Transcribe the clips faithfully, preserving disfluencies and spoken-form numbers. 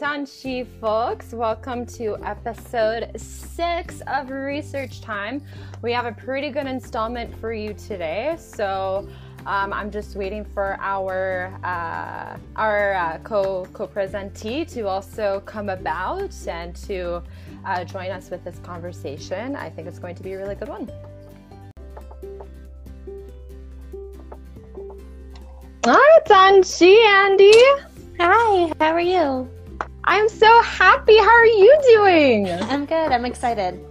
Tanshi folks, welcome to episode six of Research Time. We have a pretty good installment for you today, so um, I'm just waiting for our uh, our uh, co co-presentee to also come about and to uh, join us with this conversation. I think it's going to be a really good one. Hi Tanshi, Andy. Hi, how are you? I'm so happy. How are you doing? I'm good. I'm excited.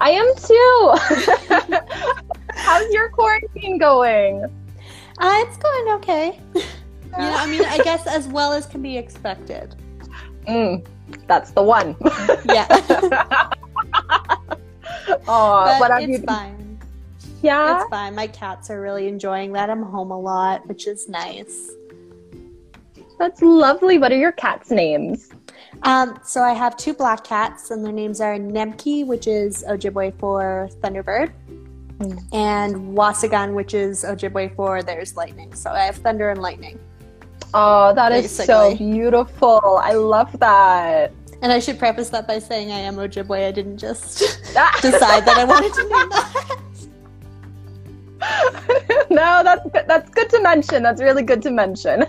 I am too. How's your quarantine going? Uh, it's going okay. Yeah, I mean, I guess as well as can be expected. Mm, that's the one. Yeah. Oh, but it's you- fine. Yeah? It's fine. My cats are really enjoying that. I'm home a lot, which is nice. That's lovely. What are your cats' names? Um, so I have two black cats, and their names are Nemki, which is Ojibwe for Thunderbird, mm. and Wasagan, which is Ojibwe for There's Lightning. So I have Thunder and Lightning. Oh, that basically. Is so beautiful. I love that. And I should preface that by saying I am Ojibwe. I didn't just decide that I wanted to name that. No, that's that's good to mention. That's really good to mention.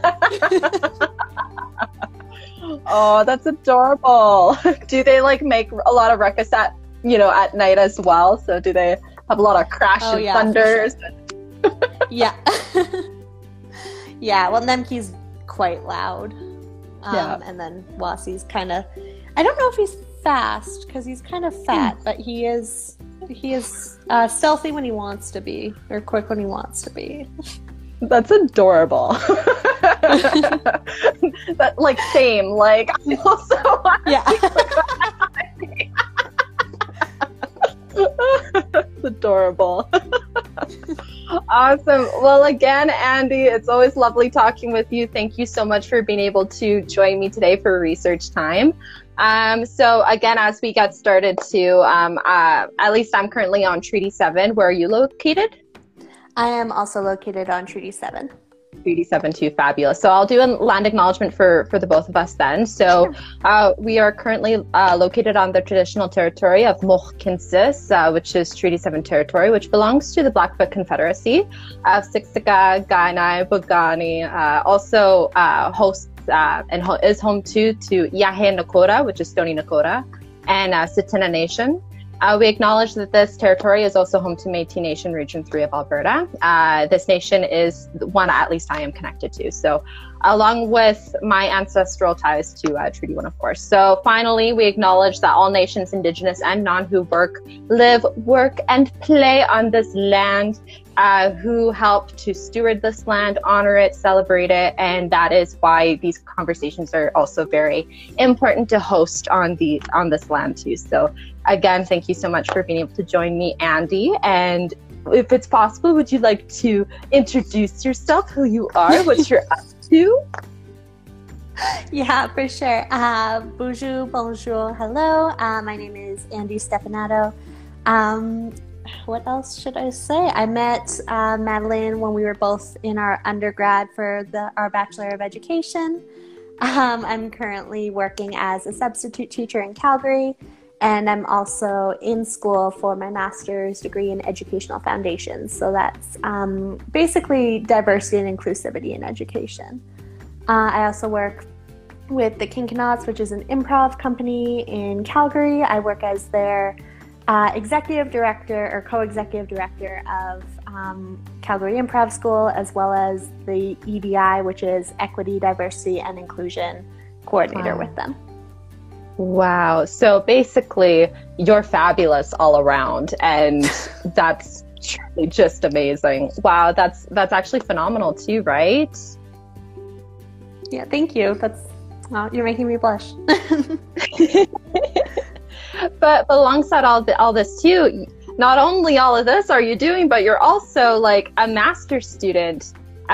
Oh, that's adorable. Do they like make a lot of ruckus at you know at night as well? So do they have a lot of crash oh, and yeah, thunders? For sure. Yeah, yeah. Well, Nemki's quite loud, um, yeah. and then Wasi's kind of. I don't know if he's fast because he's kind of fat, but he is. He is uh, stealthy when he wants to be, or quick when he wants to be. That's adorable. That, like, same. Like, I also want yeah. It's adorable. Awesome. Well, again, Andy, it's always lovely talking with you. Thank you so much for being able to join me today for Research Time. Um, so again, as we get started to, um, uh, at least I'm currently on Treaty seven. Where are you located? I am also located on Treaty seven. Treaty seven too, fabulous. So I'll do a land acknowledgement for, for the both of us then. So sure. uh, we are currently uh, located on the traditional territory of Mohkinsis, uh, which is Treaty seven territory, which belongs to the Blackfoot Confederacy of Siksika, Gainai, Bugani, uh, also uh, hosts Uh, and ho- is home too to Yahe Nakoda, which is Stony Nakoda, and uh, Sitena Nation. Uh, we acknowledge that this territory is also home to Métis Nation Region three of Alberta. Uh, this nation is one at least I am connected to. So along with my ancestral ties to uh, Treaty one, of course. So finally, we acknowledge that all nations, Indigenous and non, who work, live, work, and play on this land, Uh, who help to steward this land, honor it, celebrate it, and that is why these conversations are also very important to host on the on this land too. So again, thank you so much for being able to join me, Andy. And if it's possible, would you like to introduce yourself, who you are, what you're up to? Yeah, for sure. Uh, bonjour, bonjour, hello. Uh, my name is Andy Stefanato. Um, What else should I say? I met uh, Madeline when we were both in our undergrad for the, our Bachelor of Education. Um, I'm currently working as a substitute teacher in Calgary, and I'm also in school for my master's degree in educational foundations. So that's um, basically diversity and inclusivity in education. Uh, I also work with the Kinkanauts, which is an improv company in Calgary. I work as their Uh, executive director or co-executive director of um, Calgary Improv School, as well as the E D I, which is Equity, Diversity, and Inclusion Coordinator wow. with them. Wow. So basically, you're fabulous all around, and that's truly just amazing. Wow. That's that's actually phenomenal too, right? Yeah. Thank you. That's wow, you're making me blush. But, but alongside all the, all this too, not only all of this are you doing, but you're also like a master's student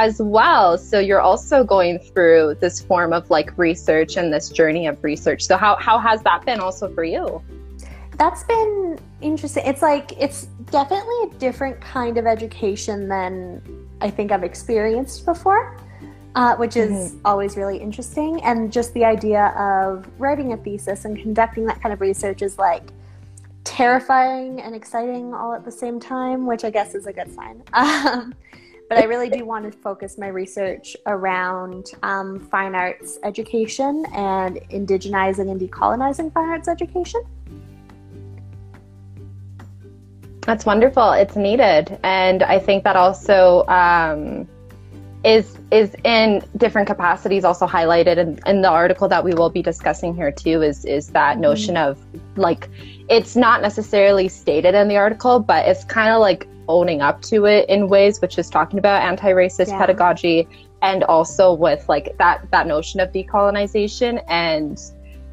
as well. So you're also going through this form of like research and this journey of research. So how, how has that been also for you? That's been interesting. It's like, it's definitely a different kind of education than I think I've experienced before. uh, which is mm-hmm. always really interesting. And just the idea of writing a thesis and conducting that kind of research is like terrifying and exciting all at the same time, which I guess is a good sign. Um, but I really do want to focus my research around um, fine arts education and indigenizing and decolonizing fine arts education. That's wonderful. It's needed. And I think that also um, is is in different capacities also highlighted in, in the article that we will be discussing here too, is, is that mm-hmm. notion of like, it's not necessarily stated in the article, but it's kind of like owning up to it in ways, which is talking about anti-racist yeah. pedagogy and also with like that, that notion of decolonization. And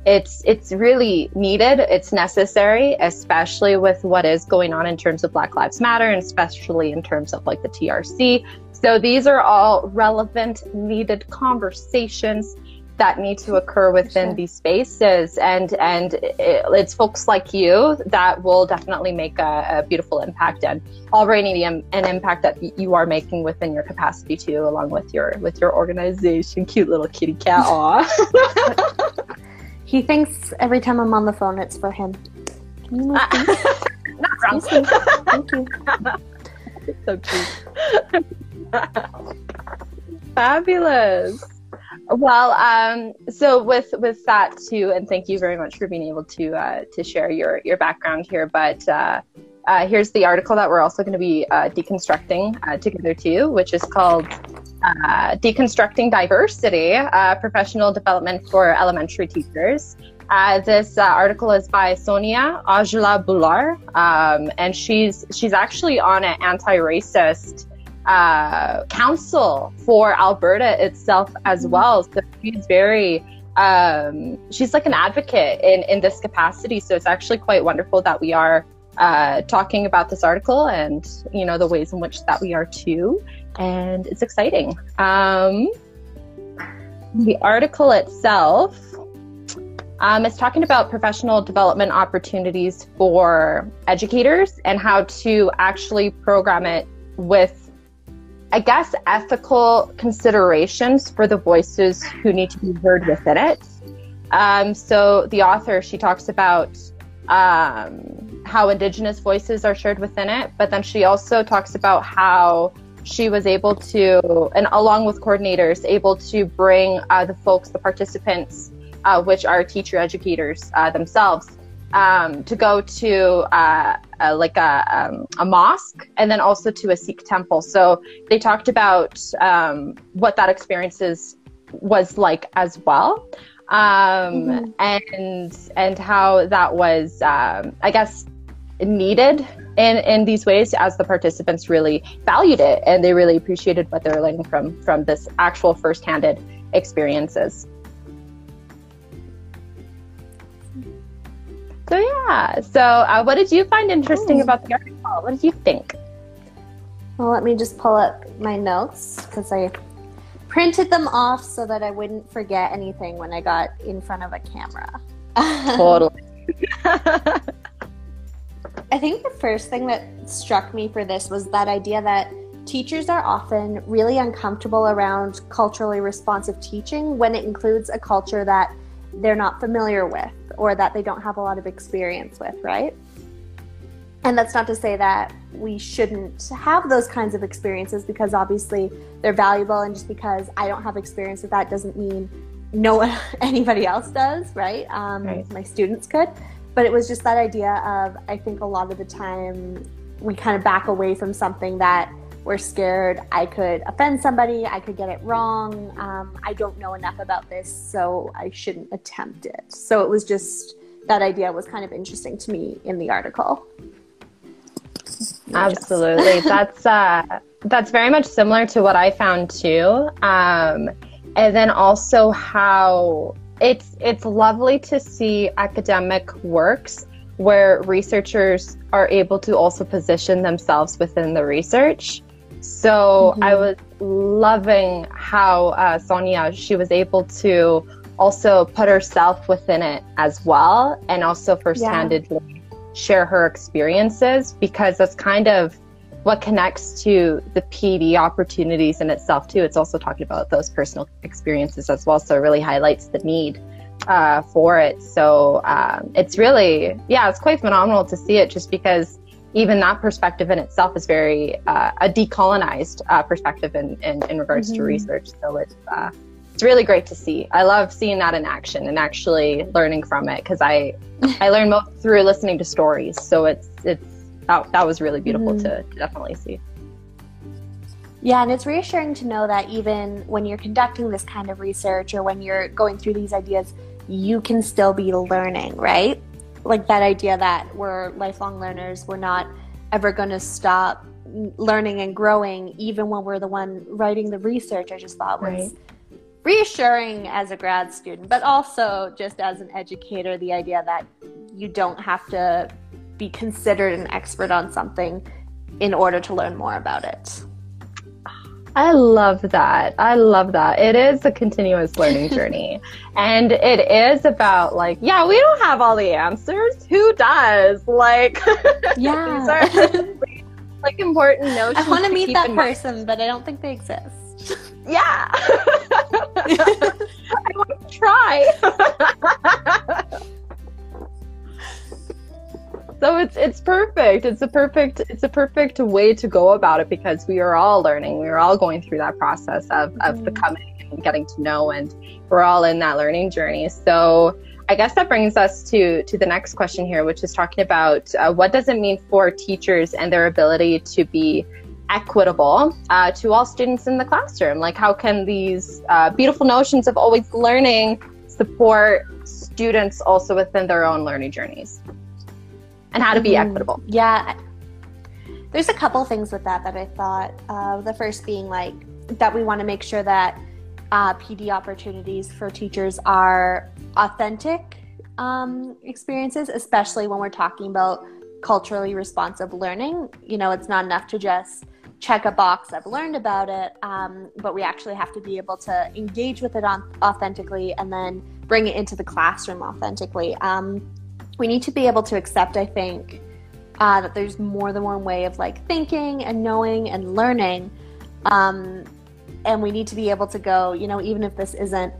It's it's really needed. It's necessary, especially with what is going on in terms of Black Lives Matter, and especially in terms of like the T R C. So these are all relevant, needed conversations that need to occur within sure. these spaces. And and it, it's folks like you that will definitely make a, a beautiful impact, and already an impact that you are making within your capacity too, along with your with your organization. Cute little kitty cat. Aw. He thinks every time I'm on the phone, it's for him. Can you move uh, not wrong. Thank you. So cute. Fabulous. Well, um, so with with that too, and thank you very much for being able to uh, to share your your background here. But uh, uh, here's the article that we're also going to be uh, deconstructing uh, together too, which is called. Uh, Deconstructing Diversity, uh, Professional Development for Elementary Teachers. Uh, this uh, article is by Sonia Ajla Boulard, um, and she's she's actually on an anti-racist uh, council for Alberta itself as well. So she's very, um, she's like an advocate in, in this capacity. So it's actually quite wonderful that we are uh, talking about this article and, you know, the ways in which that we are too. And it's exciting. Um, the article itself um, is talking about professional development opportunities for educators and how to actually program it with, I guess, ethical considerations for the voices who need to be heard within it. Um, so the author, she talks about um, how Indigenous voices are shared within it, but then she also talks about how she was able to, and along with coordinators, able to bring uh, the folks, the participants, uh, which are teacher educators uh, themselves, um, to go to uh, uh, like a, um, a mosque and then also to a Sikh temple. So they talked about um, what that experience was like as well. Um, mm-hmm. and, and how that was, um, I guess, needed in in these ways, as the participants really valued it and they really appreciated what they were learning from from this actual first-handed experiences. So yeah, so uh, what did you find interesting Ooh. About the article? What did you think? Well, let me just pull up my notes because I printed them off so that I wouldn't forget anything when I got in front of a camera. Totally. I think the first thing that struck me for this was that idea that teachers are often really uncomfortable around culturally responsive teaching when it includes a culture that they're not familiar with or that they don't have a lot of experience with, right? And that's not to say that we shouldn't have those kinds of experiences, because obviously they're valuable, and just because I don't have experience with that doesn't mean no one, anybody else does, right? Um, right. My students could. But it was just that idea of, I think a lot of the time we kind of back away from something that we're scared I could offend somebody, I could get it wrong, um, I don't know enough about this, so I shouldn't attempt it. So it was just, that idea was kind of interesting to me in the article. Absolutely. That's, uh, that's very much similar to what I found too. Um, and then also how... It's it's lovely to see academic works where researchers are able to also position themselves within the research. So mm-hmm. I was loving how uh, Sonia, she was able to also put herself within it as well, and also first-handedly yeah. share her experiences, because that's kind of what connects to the P D opportunities in itself too, it's also talking about those personal experiences as well. So it really highlights the need uh, for it. So um, it's really, yeah, it's quite phenomenal to see it, just because even that perspective in itself is very, uh, a decolonized uh, perspective in, in, in regards mm-hmm. to research. So it's, uh, it's really great to see. I love seeing that in action and actually learning from it, because I, I learn most through listening to stories. So it's, it's, that, that was really beautiful mm-hmm. to, to definitely see. Yeah, and it's reassuring to know that even when you're conducting this kind of research or when you're going through these ideas, you can still be learning, right? Like that idea that we're lifelong learners, we're not ever going to stop learning and growing, even when we're the one writing the research, I just thought was right. reassuring as a grad student, but also just as an educator, the idea that you don't have to be considered an expert on something in order to learn more about it. I love that. I love that. It is a continuous learning journey. And it is about like, yeah, we don't have all the answers. Who does? Like, yeah. These are really, like, important notions. I want to meet that person, mind. But I don't think they exist. Yeah. I want to try. So it's it's perfect. It's a perfect it's a perfect way to go about it, because we are all learning. We are all going through that process of, mm-hmm. of becoming and getting to know, and we're all in that learning journey. So I guess that brings us to to the next question here, which is talking about uh, what does it mean for teachers and their ability to be equitable uh, to all students in the classroom? Like, how can these uh, beautiful notions of always learning support students also within their own learning journeys? And how to be mm-hmm. equitable. Yeah. There's a couple things with that that I thought of. Uh, the first being like that we want to make sure that uh, P D opportunities for teachers are authentic um, experiences, especially when we're talking about culturally responsive learning. You know, it's not enough to just check a box, I've learned about it, um, but we actually have to be able to engage with it on- authentically and then bring it into the classroom authentically. Um, We need to be able to accept, I think, uh, that there's more than one way of like thinking and knowing and learning. Um, and we need to be able to go, you know, even if this isn't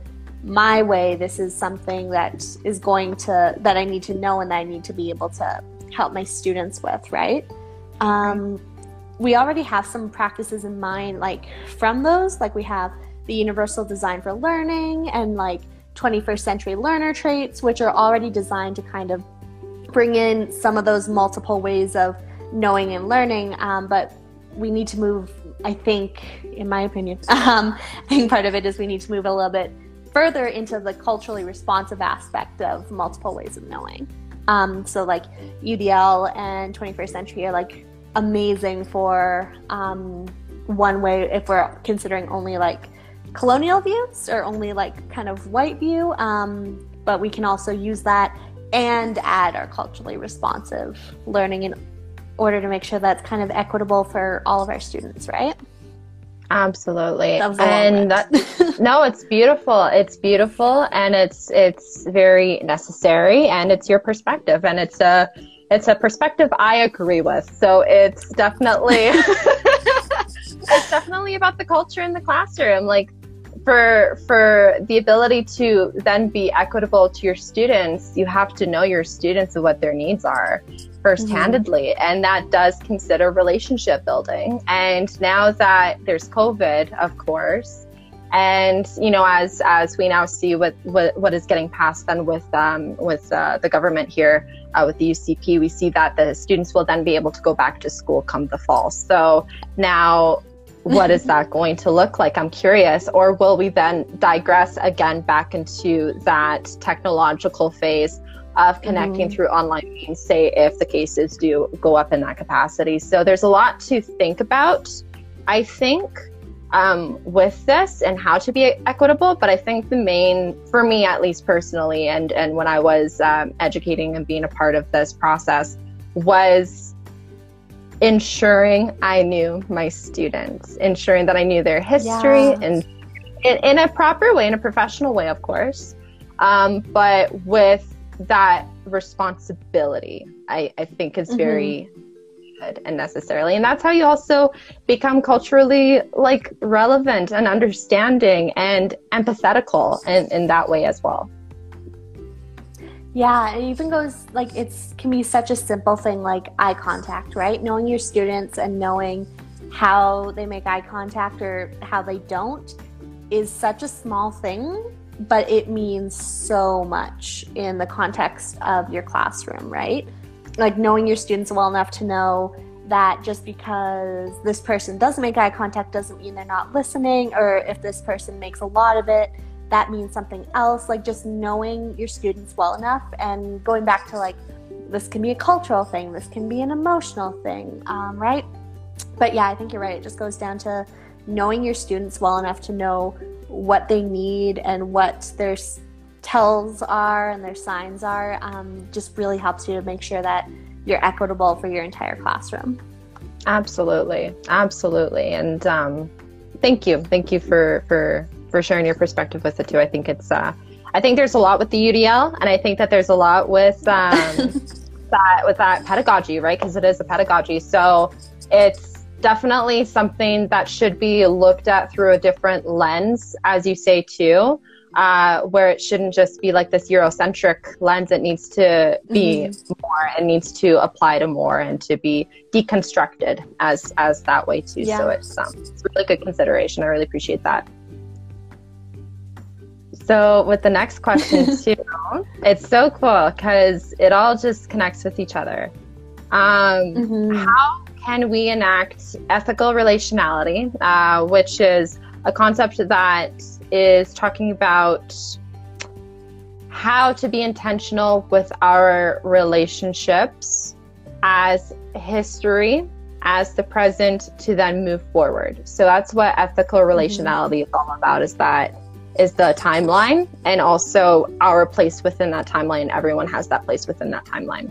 my way, this is something that is going to, that I need to know and that I need to be able to help my students with, right? Um, we already have some practices in mind, like from those, like we have the Universal Design for Learning and like twenty-first century learner traits, which are already designed to kind of bring in some of those multiple ways of knowing and learning. Um, but we need to move, I think, in my opinion, um, I think part of it is we need to move a little bit further into the culturally responsive aspect of multiple ways of knowing. Um, so like U D L and twenty-first century are like amazing for um, one way, if we're considering only like colonial views or only like kind of white view, um, but we can also use that and add our culturally responsive learning in order to make sure that's kind of equitable for all of our students, right? Absolutely. And that, no, it's beautiful. It's beautiful, and it's it's very necessary, and it's your perspective, and it's a it's a perspective I agree with. So it's definitely. It's definitely about the culture in the classroom, like for for the ability to then be equitable to your students, you have to know your students and what their needs are first-handedly. Mm-hmm. And that does consider relationship building. And now that there's COVID, of course, and, you know, as as we now see what, what, what is getting passed then with, um, with uh, the government here, Uh, with the U C P, we see that the students will then be able to go back to school come the fall. So now what is that going to look like? I'm curious. Or will we then digress again back into that technological phase of connecting mm-hmm. through online means, say if the cases do go up in that capacity? So there's a lot to think about, I think, um, with this and how to be equitable. But I think the main, for me at least personally, and, and when I was um, educating and being a part of this process, was ensuring I knew my students, ensuring that I knew their history yeah. and in, in a proper way, in a professional way, of course, um, but with that responsibility, I, I think is very mm-hmm. good and necessarily. And that's how you also become culturally like relevant and understanding and empathetical in, in that way as well. Yeah, it even goes like it's can be such a simple thing like eye contact, right? Knowing your students and knowing how they make eye contact or how they don't is such a small thing, but it means so much in the context of your classroom, right? Like knowing your students well enough to know that just because this person doesn't make eye contact doesn't mean they're not listening, or if this person makes a lot of it, that means something else. Like just knowing your students well enough and going back to like, this can be a cultural thing, this can be an emotional thing, um, right? But yeah, I think you're right. It just goes down to knowing your students well enough to know what they need and what their tells are and their signs are, um, just really helps you to make sure that you're equitable for your entire classroom. Absolutely. Absolutely. And um, thank you. Thank you for, for, for sharing your perspective with it too. I think it's, uh, I think there's a lot with the U D L, and I think that there's a lot with, um, that, with that pedagogy, right? Because it is a pedagogy. So it's definitely something that should be looked at through a different lens, as you say too, uh, where it shouldn't just be like this Eurocentric lens. It needs to be mm-hmm. more, it needs to apply to more and to be deconstructed as, as that way too. Yeah. So it's, um, it's really good consideration. I really appreciate that. So with the next question too, it's so cool because it all just connects with each other. Um, mm-hmm. How can we enact ethical relationality, uh, which is a concept that is talking about how to be intentional with our relationships as history, as the present, to then move forward. So that's what ethical relationality mm-hmm. is all about, is that is the timeline and also our place within that timeline. Everyone has that place within that timeline.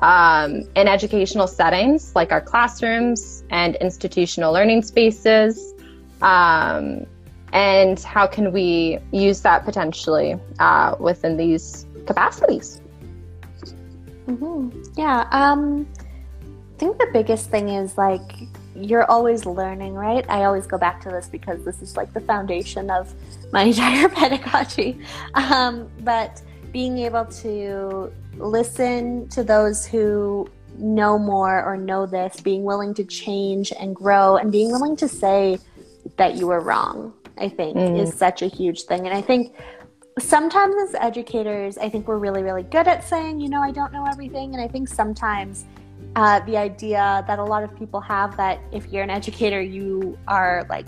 Um, in educational settings like our classrooms and institutional learning spaces, um, and how can we use that potentially uh, within these capacities? Mm-hmm. Yeah, um, I think the biggest thing is like you're always learning, right? I always go back to this because this is like the foundation of my entire pedagogy, um, but being able to listen to those who know more or know this, being willing to change and grow, and being willing to say that you were wrong, I think mm. is such a huge thing. And I think sometimes as educators, I think we're really, really good at saying, you know, I don't know everything. And I think sometimes uh, the idea that a lot of people have that if you're an educator, you are like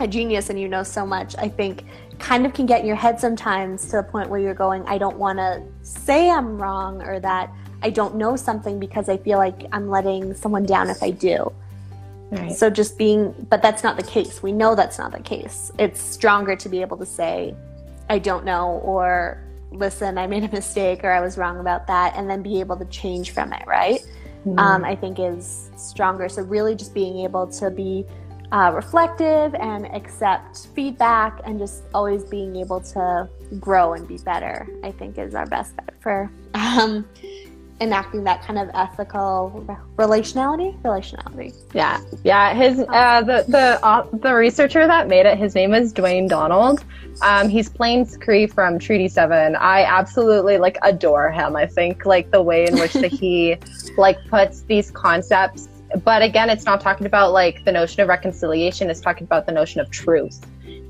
a genius and you know so much, I think kind of can get in your head sometimes to the point where you're going, I don't want to say I'm wrong or that I don't know something because I feel like I'm letting someone down if I do. Right. So just being, but that's not the case. We know that's not the case. It's stronger to be able to say, I don't know, or listen, I made a mistake, or I was wrong about that, and then be able to change from it, right? Mm-hmm. Um, I think is stronger. So really just being able to be Uh, reflective and accept feedback and just always being able to grow and be better, I think is our best bet for um, enacting that kind of ethical relationality. Relationality. Yeah, yeah. His uh, the the uh, the researcher that made it, his name is Dwayne Donald. Um, he's Plains Cree from Treaty seven. I absolutely like adore him. I think like the way in which that he like puts these concepts. But again, it's not talking about like the notion of reconciliation, it's talking about the notion of truth.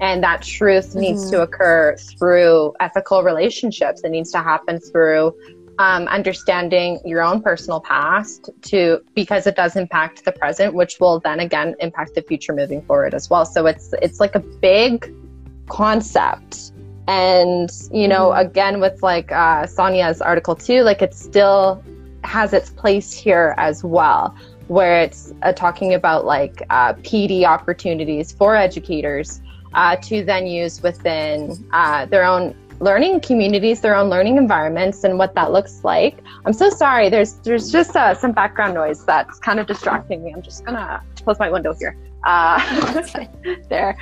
And that truth mm-hmm. needs to occur through ethical relationships. It needs to happen through um, understanding your own personal past to because it does impact the present, which will then again impact the future moving forward as well. So it's it's like a big concept. And, you know, mm-hmm. again, with like uh, Sonia's article too, like it still has its place here as well, where it's uh, talking about like uh, P D opportunities for educators uh, to then use within uh, their own learning communities, their own learning environments, and what that looks like. I'm so sorry, there's there's just uh, some background noise that's kind of distracting me. I'm just gonna close my window here. Uh, there,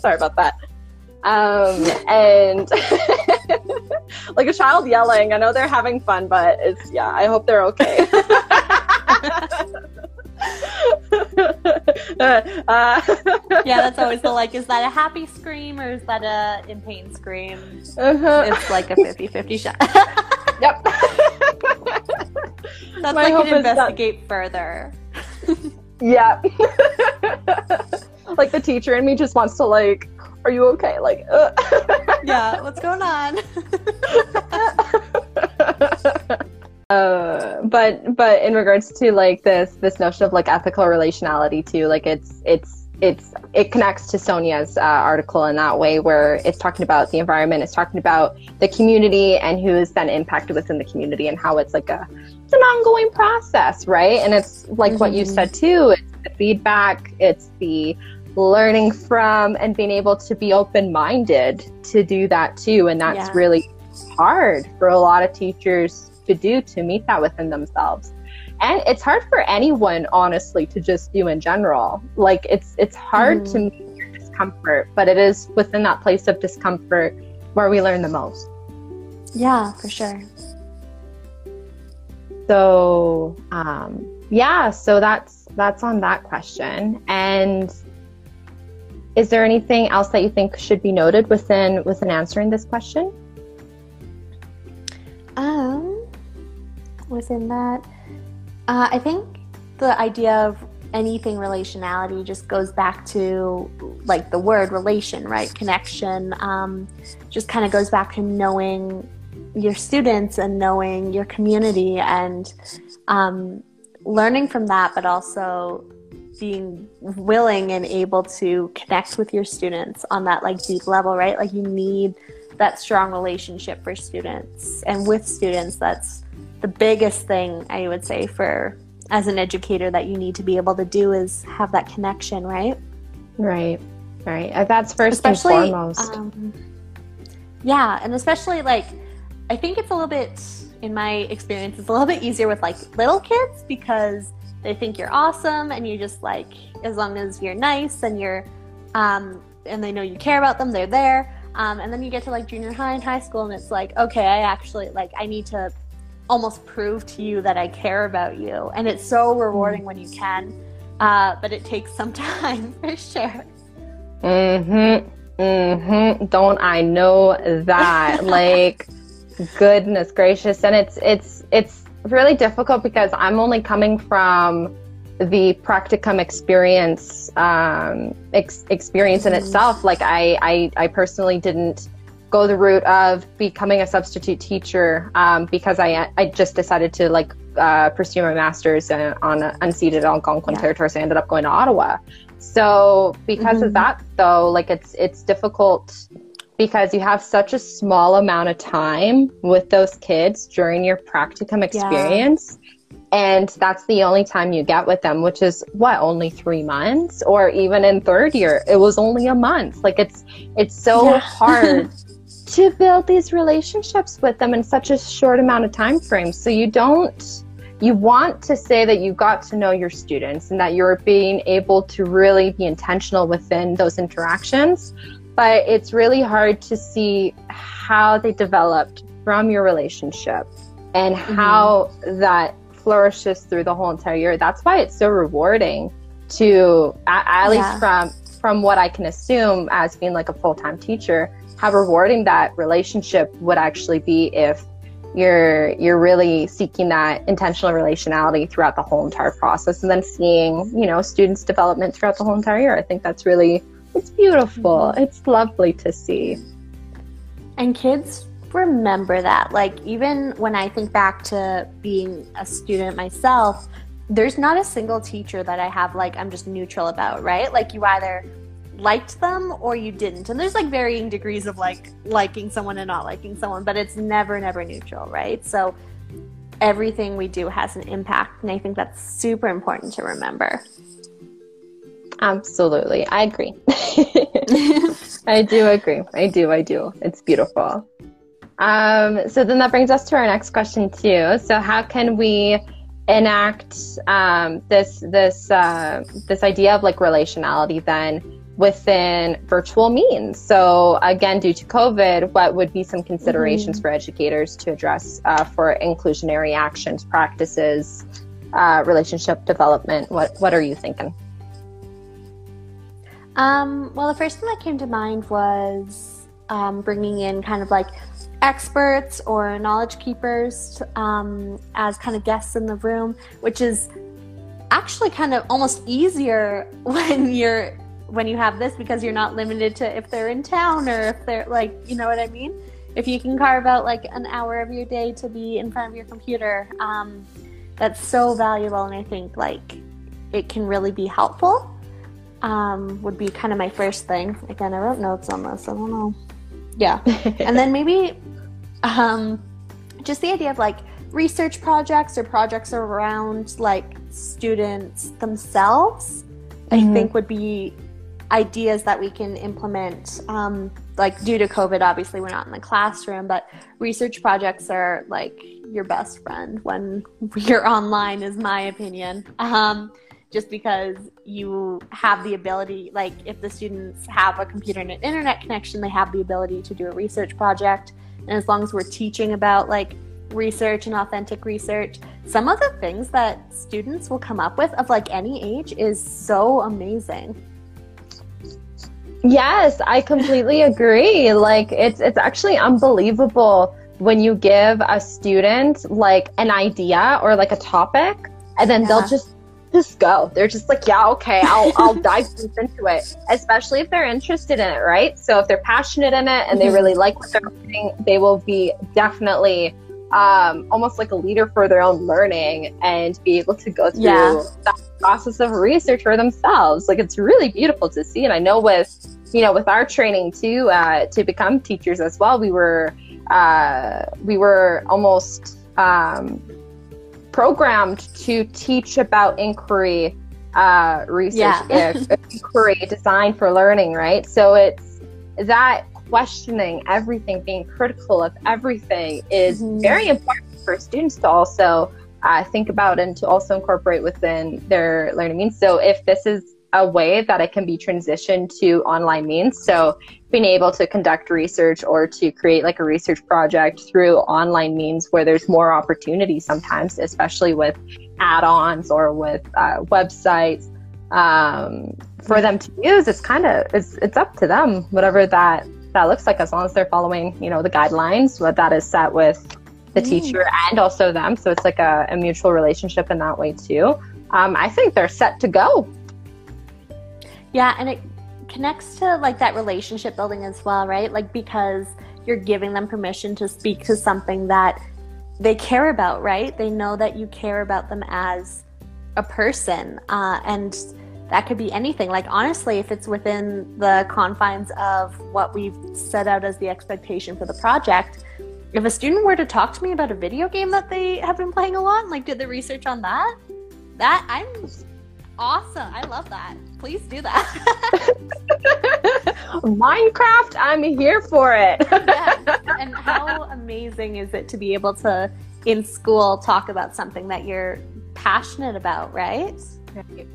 sorry about that. Um, and like a child yelling, I know they're having fun, but it's, yeah, I hope they're okay. uh, yeah, that's always the like, is that a happy scream or is that a in pain scream? Uh-huh. It's like a fifty-fifty shot. Yep. That's My like an investigate further. Yeah. Like the teacher in me just wants to like, are you okay? Like, uh. Yeah, what's going on? Uh, but but in regards to like this this notion of like ethical relationality too, like it's it's it's it connects to Sonia's uh, article in that way, where it's talking about the environment, it's talking about the community and who is then impacted within the community, and how it's like a it's an ongoing process, right? And it's like mm-hmm. what you said too. It's the feedback, it's the learning from, and being able to be open-minded to do that too. And that's yeah. really hard for a lot of teachers to do, to meet that within themselves. And it's hard for anyone, honestly, to just do in general. Like it's it's hard mm. to meet your discomfort, but it is within that place of discomfort where we learn the most. Yeah, for sure. So um yeah, so that's that's on that question. And is there anything else that you think should be noted within within answering this question? Um Within that, uh, I think the idea of anything relationality just goes back to like the word relation, right? Connection, um, just kind of goes back to knowing your students and knowing your community, and um, learning from that, but also being willing and able to connect with your students on that like deep level, right? Like you need that strong relationship for students, and with students, that's the biggest thing I would say for as an educator that you need to be able to do is have that connection, right? Right, right. That's first especially, and foremost. Um, yeah, and especially like, I think it's a little bit, in my experience, it's a little bit easier with like little kids, because they think you're awesome and you just like, as long as you're nice and you're, um, and they know you care about them, they're there. Um, and then you get to like junior high and high school and it's like, okay, I actually like, I need to almost prove to you that I care about you. And it's so rewarding when you can, uh, but it takes some time for sure. Mm-hmm, mm-hmm. Don't I know that? Like, goodness gracious. And it's, it's, it's really difficult because I'm only coming from the practicum experience, um, ex- experience in itself. Like I, I, I personally didn't go the route of becoming a substitute teacher um, because I I just decided to like uh, pursue my master's in, on unceded Algonquin yeah. territory, so I ended up going to Ottawa. So because mm-hmm. of that though, like it's it's difficult because you have such a small amount of time with those kids during your practicum experience. Yeah. And that's the only time you get with them, which is what, only three months? Or even in third year, it was only a month. Like it's it's so yeah. hard to build these relationships with them in such a short amount of time frame. So you don't, you want to say that you got to know your students and that you're being able to really be intentional within those interactions, but it's really hard to see how they developed from your relationship and mm-hmm. how that flourishes through the whole entire year. That's why it's so rewarding to, at, at yeah. least from from what I can assume as being like a full-time teacher, how rewarding that relationship would actually be if you're you're really seeking that intentional relationality throughout the whole entire process, and then seeing, you know, students' development throughout the whole entire year. I think that's really, it's beautiful. Mm-hmm. It's lovely to see. And kids remember that. Like even when I think back to being a student myself, there's not a single teacher that I have like I'm just neutral about, right? Like you either liked them or you didn't, and there's like varying degrees of like liking someone and not liking someone, but it's never never neutral, right? So everything we do has an impact, and I think that's super important to remember. Absolutely. I agree. I do agree. I do. I do. It's beautiful. Um, so then that brings us to our next question too. So how can we enact um, this this uh, this idea of like relationality then within virtual means? So again, due to COVID, what would be some considerations mm-hmm. for educators to address uh, for inclusionary actions, practices, uh, relationship development? What what are you thinking? Um, well, the first thing that came to mind was um, bringing in kind of like experts or knowledge keepers um, as kind of guests in the room, which is actually kind of almost easier when you're when you have this, because you're not limited to if they're in town or if they're like, you know what I mean? If you can carve out like an hour of your day to be in front of your computer, um, that's so valuable. And I think like it can really be helpful. Um, would be kind of my first thing. Again, I wrote notes on this. I don't know. Yeah. And then maybe um, just the idea of like research projects or projects around like students themselves, mm-hmm. I think would be ideas that we can implement. Um, like due to COVID, obviously we're not in the classroom, but research projects are like your best friend when you're online, is my opinion. Um, just because you have the ability, like if the students have a computer and an internet connection, they have the ability to do a research project. And as long as we're teaching about like research and authentic research, some of the things that students will come up with of like any age is so amazing. Yes, I completely agree. Like it's it's actually unbelievable when you give a student like an idea or like a topic, and then yeah. they'll just just go. They're just like, yeah, okay, I'll I'll dive deep into it, especially if they're interested in it, right? So if they're passionate in it and they really like what they're doing, they will be definitely um, almost like a leader for their own learning and be able to go through yeah. that process of research for themselves. Like it's really beautiful to see. And I know with, you know, with our training too, uh, to become teachers as well, we were, uh, we were almost, um, programmed to teach about inquiry uh research yeah. inquiry design for learning, right? So it's that questioning everything, being critical of everything is mm-hmm. very important for students to also uh think about and to also incorporate within their learning means. So if this is a way that it can be transitioned to online means, so being able to conduct research or to create like a research project through online means where there's more opportunity sometimes, especially with add-ons or with uh, websites um, for them to use. It's kind of, it's it's up to them, whatever that, that looks like, as long as they're following, you know, the guidelines, what that is set with the mm. teacher and also them. So it's like a, a mutual relationship in that way too. Um, I think they're set to go. Yeah, and it connects to like that relationship building as well, right? Like because you're giving them permission to speak to something that they care about, right? They know that you care about them as a person, uh, and that could be anything. Like honestly, if it's within the confines of what we've set out as the expectation for the project, if a student were to talk to me about a video game that they have been playing a lot, like did the research on that, that I'm awesome. I love that. Please do that. Minecraft, I'm here for it. Yes. And how amazing is it to be able to, in school, talk about something that you're passionate about, right? Right.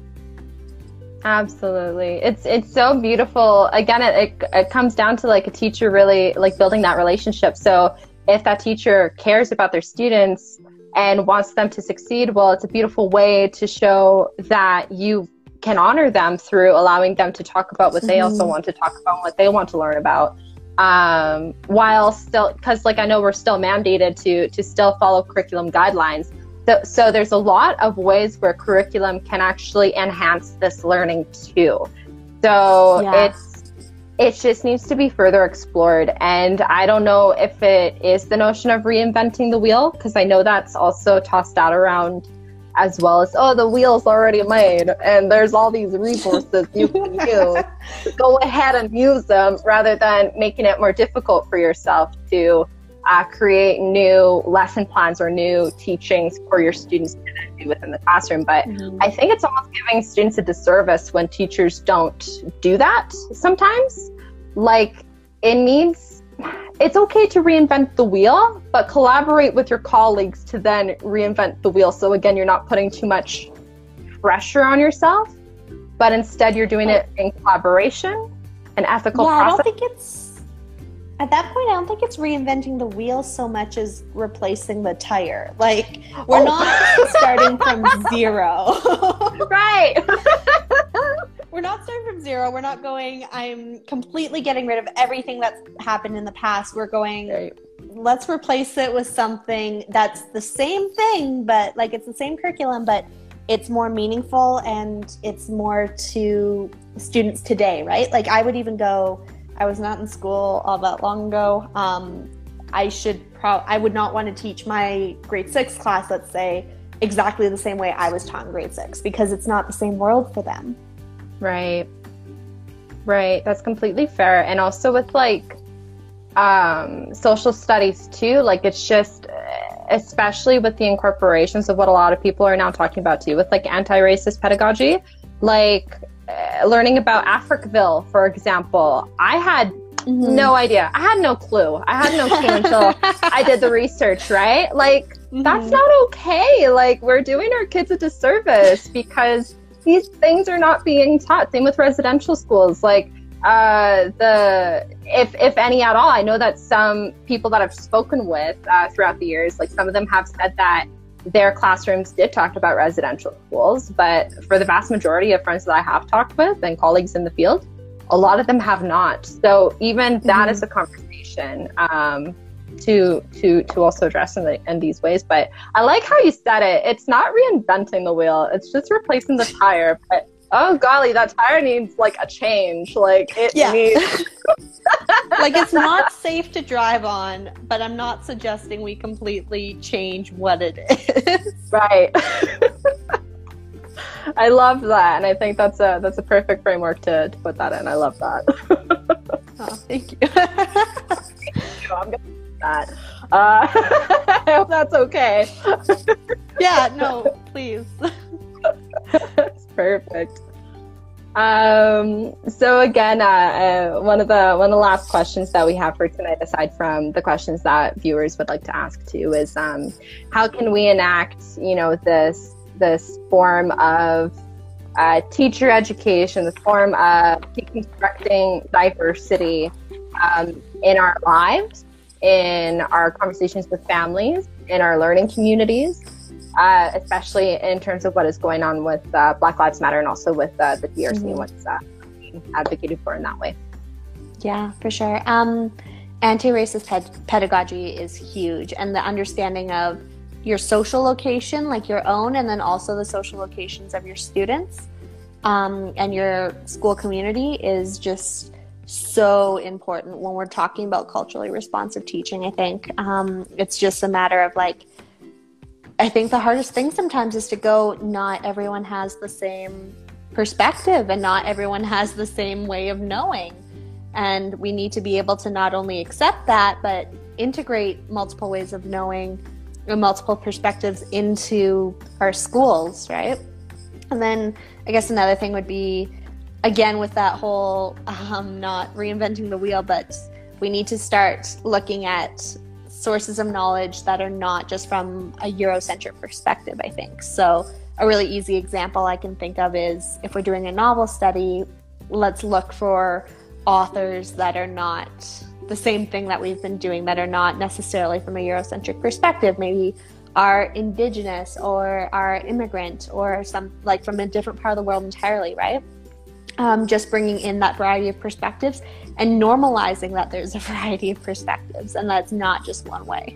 Absolutely. It's it's so beautiful. Again, it, it it comes down to like a teacher really like building that relationship. So if that teacher cares about their students and wants them to succeed, well, it's a beautiful way to show that you can honor them through allowing them to talk about what they mm-hmm. also want to talk about, what they want to learn about, um, while still, because like I know we're still mandated to to still follow curriculum guidelines. So, so there's a lot of ways where curriculum can actually enhance this learning too. So yeah. it's It just needs to be further explored. And I don't know if it is the notion of reinventing the wheel, because I know that's also tossed out around as well as, oh, the wheel's already made and there's all these resources you can use. Go ahead and use them, rather than making it more difficult for yourself to uh, create new lesson plans or new teachings for your students to do within the classroom. But mm-hmm. I think it's almost giving students a disservice when teachers don't do that sometimes. Like it needs, it's okay to reinvent the wheel, but collaborate with your colleagues to then reinvent the wheel. So again, you're not putting too much pressure on yourself, but instead you're doing it in collaboration and ethical yeah, process. I don't think it's, I At that point, I don't think it's reinventing the wheel so much as replacing the tire. Like, we're oh. not starting from zero. Right. We're not starting from zero. We're not going, I'm completely getting rid of everything that's happened in the past. We're going, right. let's replace it with something that's the same thing, but like it's the same curriculum, but it's more meaningful and it's more to students today, right? Like I would even go, I was not in school all that long ago. Um, I should pro- I would not want to teach my grade six class, let's say, exactly the same way I was taught in grade six, because it's not the same world for them. Right. Right. That's completely fair. And also with like um, social studies too, like it's just, especially with the incorporations of what a lot of people are now talking about too, with like anti-racist pedagogy, like uh, learning about Africville, for example, I had mm-hmm. no idea. I had no clue. I had no clue until I did the research, right? Like mm-hmm. that's not okay. Like we're doing our kids a disservice because these things are not being taught. Same with residential schools. Like uh, the, if if any at all, I know that some people that I've spoken with uh, throughout the years, like some of them have said that their classrooms did talk about residential schools, but for the vast majority of friends that I have talked with and colleagues in the field, a lot of them have not. So even that mm-hmm. is a conversation um, to to to also address in, the, in these ways. But I like how you said it. It's not reinventing the wheel. It's just replacing the tire. But oh golly, that tire needs like a change. Like it yeah. needs. Like it's not safe to drive on, but I'm not suggesting we completely change what it is. Right. I love that. And I think that's a, that's a perfect framework to, to put that in. I love that. Oh, thank you. Thank you. I'm gonna do that. Uh, I hope that's okay. Yeah, no, please. That's perfect. Um, so again, uh, uh, one of the one of the last questions that we have for tonight, aside from the questions that viewers would like to ask too, is um, how can we enact, you know, this this form of uh, teacher education, this form of deconstructing diversity um, in our lives, in our conversations with families, in our learning communities. Uh, especially in terms of what is going on with uh, Black Lives Matter and also with uh, the T R C mm-hmm. and what's uh, being advocated for in that way. Yeah, for sure. Um, anti-racist ped- pedagogy is huge, and the understanding of your social location, like your own, and then also the social locations of your students um, and your school community is just so important when we're talking about culturally responsive teaching, I think. Um, it's just a matter of like, I think the hardest thing sometimes is to go, not everyone has the same perspective and not everyone has the same way of knowing. And we need to be able to not only accept that, but integrate multiple ways of knowing and multiple perspectives into our schools, right? And then I guess another thing would be, again, with that whole um, not reinventing the wheel, but we need to start looking at sources of knowledge that are not just from a Eurocentric perspective, I think. So a really easy example I can think of is if we're doing a novel study, let's look for authors that are not the same thing that we've been doing, that are not necessarily from a Eurocentric perspective, maybe are indigenous or are immigrant or some like from a different part of the world entirely, right? Um, just bringing in that variety of perspectives and normalizing that there's a variety of perspectives and that's not just one way.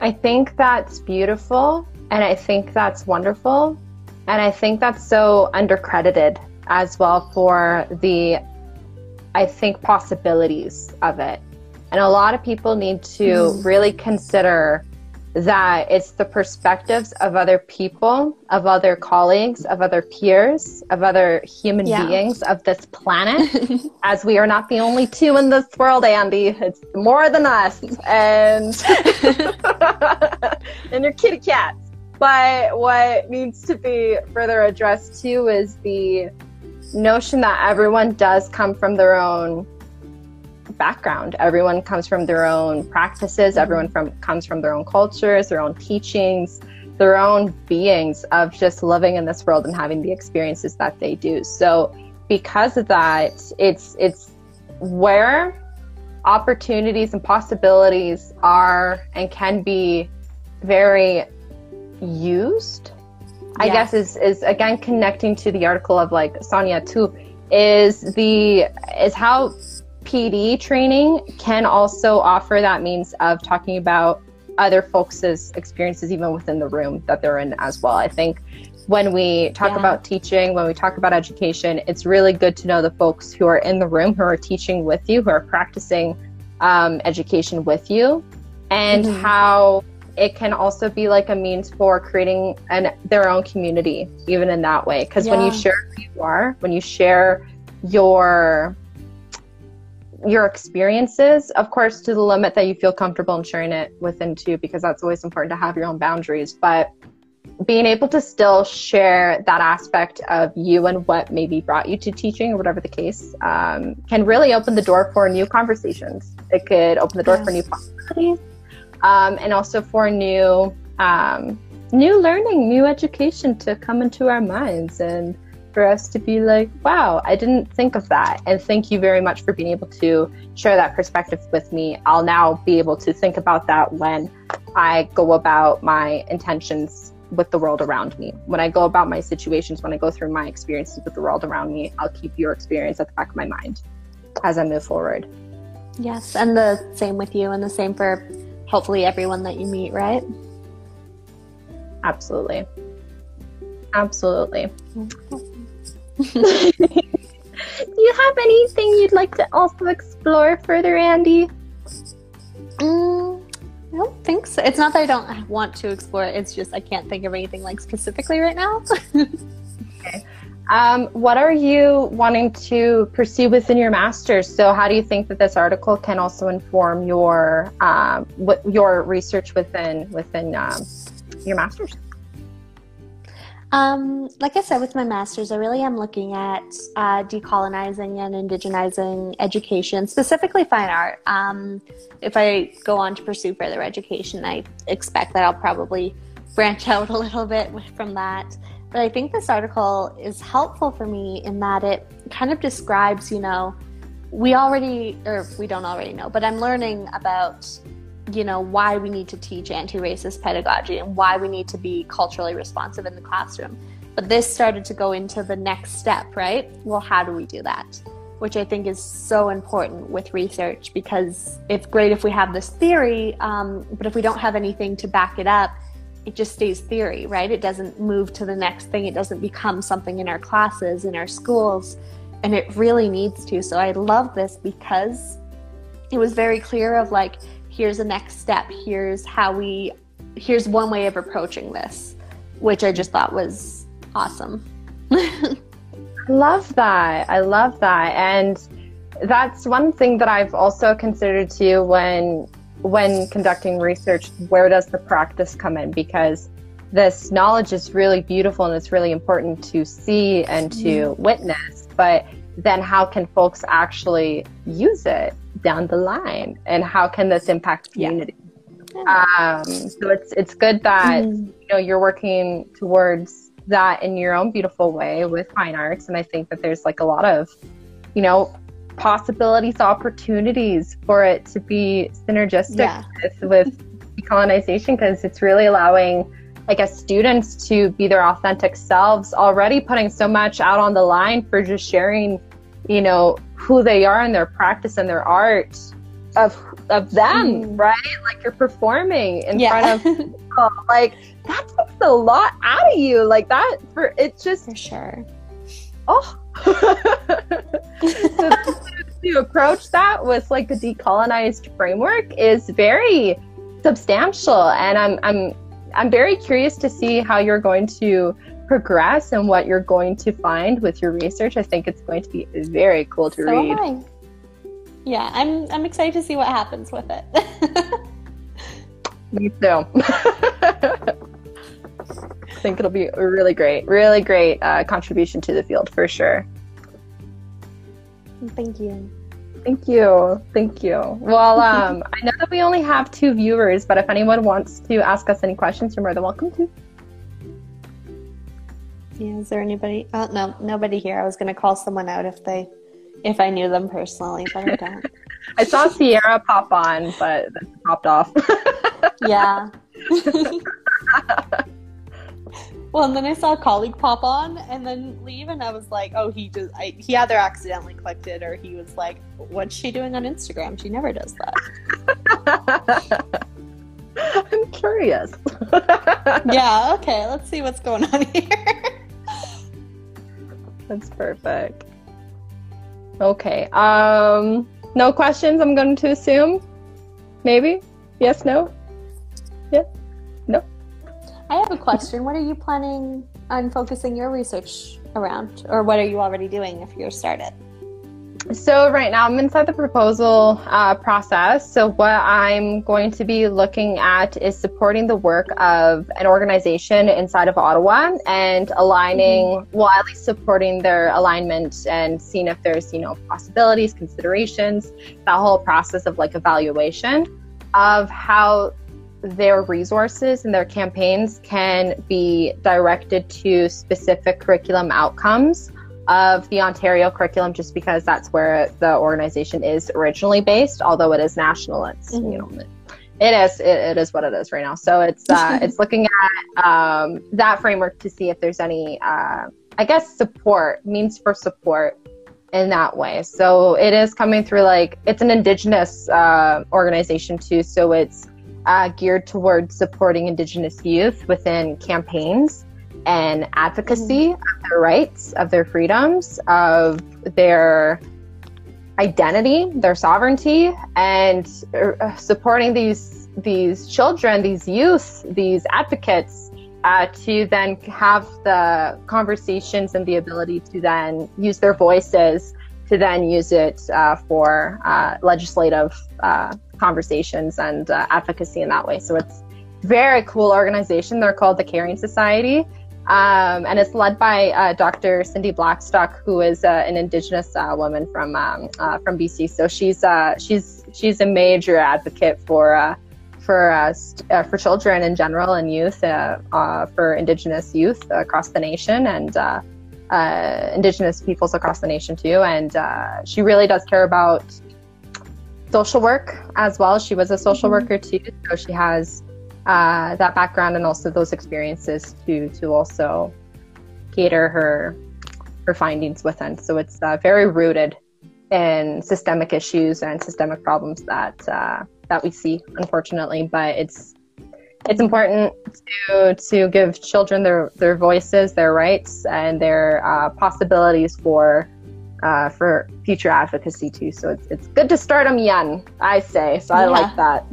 I think that's beautiful and I think that's wonderful and I think that's so undercredited as well for the, I think, possibilities of it. And a lot of people need to mm. really consider that it's the perspectives of other people, of other colleagues, of other peers, of other human yeah. beings, of this planet, as we are not the only two in this world, Andy. It's more than us and, and your kitty cats. But what needs to be further addressed too is the notion that everyone does come from their own background. Everyone comes from their own practices, everyone from comes from their own cultures, their own teachings, their own beings of just living in this world and having the experiences that they do. So because of that, it's it's where opportunities and possibilities are and can be very used, yes. I guess is, is again connecting to the article of like Sonia too, is the is how P D training can also offer that means of talking about other folks' experiences even within the room that they're in as well. I think when we talk yeah. about teaching, when we talk about education, it's really good to know the folks who are in the room, who are teaching with you, who are practicing um, education with you, and mm-hmm. how it can also be like a means for creating an their own community even in that way. Because yeah. when you share who you are, when you share your your experiences, of course, to the limit that you feel comfortable in sharing it within too, because that's always important to have your own boundaries. But being able to still share that aspect of you and what maybe brought you to teaching or whatever the case, um, can really open the door for new conversations. It could open the door yes. for new possibilities, um, and also for new, um, new learning, new education to come into our minds, and for us to be like, wow, I didn't think of that. And thank you very much for being able to share that perspective with me. I'll now be able to think about that when I go about my intentions with the world around me. When I go about my situations, when I go through my experiences with the world around me, I'll keep your experience at the back of my mind as I move forward. Yes, and the same with you, and the same for hopefully everyone that you meet, right? Absolutely. Absolutely. Mm-hmm. Do you have anything you'd like to also explore further, Andy? Mm, I don't think so. It's not that I don't want to explore it. It's just I can't think of anything like specifically right now. Okay. Um, what are you wanting to pursue within your master's? So how do you think that this article can also inform your um, what your research within within um, your master's? Um, like I said, with my master's, I really am looking at uh, decolonizing and indigenizing education, specifically fine art. Um, if I go on to pursue further education, I expect that I'll probably branch out a little bit from that. But I think this article is helpful for me in that it kind of describes, you know, we already, or we don't already know, but I'm learning about, you know, why we need to teach anti-racist pedagogy and why we need to be culturally responsive in the classroom. But this started to go into the next step, right? Well, how do we do that? Which I think is so important with research, because it's great if we have this theory, um, but if we don't have anything to back it up, it just stays theory, right? It doesn't move to the next thing. It doesn't become something in our classes, in our schools, and it really needs to. So I love this because it was very clear of like, here's the next step, here's how we, here's one way of approaching this, which I just thought was awesome. I love that, I love that. And that's one thing that I've also considered too when, when conducting research, where does the practice come in? Because this knowledge is really beautiful and it's really important to see and to witness, but then how can folks actually use it down the line, and how can this impact community? Yeah. Um, so it's it's good that mm-hmm. you know you're working towards that in your own beautiful way with fine arts, and I think that there's like a lot of you know possibilities, opportunities for it to be synergistic yeah. with, with decolonization, because it's really allowing, I guess, students to be their authentic selves, already putting so much out on the line for just sharing, you know, who they are and their practice and their art of of them, mm. right? Like you're performing in yeah. front of people. Like that takes a lot out of you. Like that for it's just for sure. Oh. So to approach that with like a decolonized framework is very substantial, and I'm I'm I'm very curious to see how you're going to progress and what you're going to find with your research. I think it's going to be very cool to so read. Am I. Yeah, I'm I'm excited to see what happens with it. Me too. I think it'll be a really great, really great uh, contribution to the field for sure. Thank you. Thank you. Thank you. Well, um, I know that we only have two viewers, but if anyone wants to ask us any questions, you're more than welcome to. Yeah, is there anybody? Oh, no, nobody here. I was going to call someone out if they If I knew them personally, but I don't. I saw Sierra pop on, but it popped off. Yeah. Well, and then I saw a colleague pop on and then leave, and I was like, oh, he just, I, he either accidentally clicked it or he was like, what's she doing on Instagram? She never does that. I'm curious. Yeah, okay, let's see what's going on here. That's perfect. Okay, um, no questions, I'm going to assume? Maybe? Yes, no? Yes? No? I have a question. What are you planning on focusing your research around? Or what are you already doing if you're started? So right now I'm inside the proposal uh, process. So what I'm going to be looking at is supporting the work of an organization inside of Ottawa and aligning, mm-hmm. well, at least supporting their alignment and seeing if there's, you know, possibilities, considerations, that whole process of like evaluation of how their resources and their campaigns can be directed to specific curriculum outcomes of the Ontario curriculum, just because that's where the organization is originally based, although it is national. It's, mm-hmm. you know, it is, it, it is what it is right now. So it's, uh, it's looking at um, that framework to see if there's any, uh, I guess, support, means for support in that way. So it is coming through, like, it's an Indigenous uh, organization too. So it's uh, geared towards supporting Indigenous youth within campaigns and advocacy mm-hmm. of their rights, of their freedoms, of their identity, their sovereignty, and uh, supporting these these children, these youth, these advocates uh, to then have the conversations and the ability to then use their voices, to then use it uh, for uh, legislative uh, conversations and uh, advocacy in that way. So it's a very cool organization. They're called the Caring Society. Um, and it's led by uh, Doctor Cindy Blackstock, who is uh, an Indigenous uh, woman from um, uh, from B C. So she's uh, she's she's a major advocate for uh, for uh, st uh, for children in general and youth, uh, uh, for Indigenous youth across the nation and uh, uh, Indigenous peoples across the nation too. And uh, she really does care about social work as well. She was a social mm-hmm. worker too, so she has. Uh, that background and also those experiences to to also cater her her findings within. So it's uh, very rooted in systemic issues and systemic problems that uh, that we see, unfortunately. But it's it's important to to give children their their voices, their rights, and their uh, possibilities for uh, for future advocacy too. So it's it's good to start them young, I say. So I yeah. like that.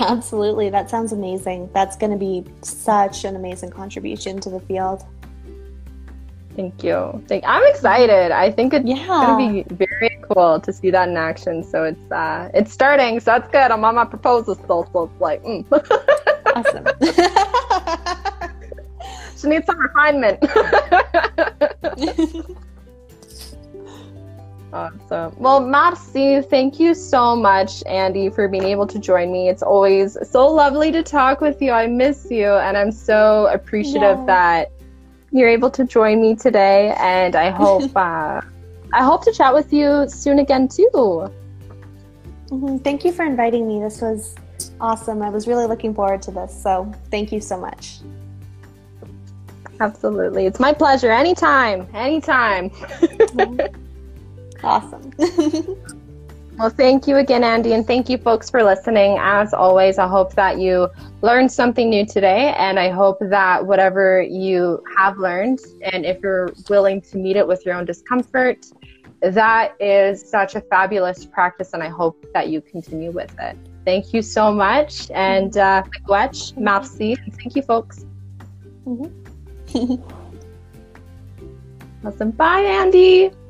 Absolutely. That sounds amazing. That's going to be such an amazing contribution to the field. Thank you. Thank I'm excited. I think it's yeah. going to be very cool to see that in action. So it's uh, it's starting. So that's good. I'm on my proposal still. So it's like, mm. Awesome. She needs some refinement. Awesome. Well, merci. Thank you so much, Andy, for being able to join me. It's always so lovely to talk with you. I miss you, and I'm so appreciative yeah. that you're able to join me today. And I hope uh, I hope to chat with you soon again too. Mm-hmm. Thank you for inviting me. This was awesome. I was really looking forward to this. So thank you so much. Absolutely, it's my pleasure. Anytime, anytime. Mm-hmm. Awesome. Well, thank you again, Andy, and thank you folks for listening. As always, I hope that you learned something new today, and I hope that whatever you have learned, and if you're willing to meet it with your own discomfort, that is such a fabulous practice, and I hope that you continue with it. Thank you so much, and uh, miigwech, merci, and thank you, folks. Mm-hmm. Awesome. Bye, Andy.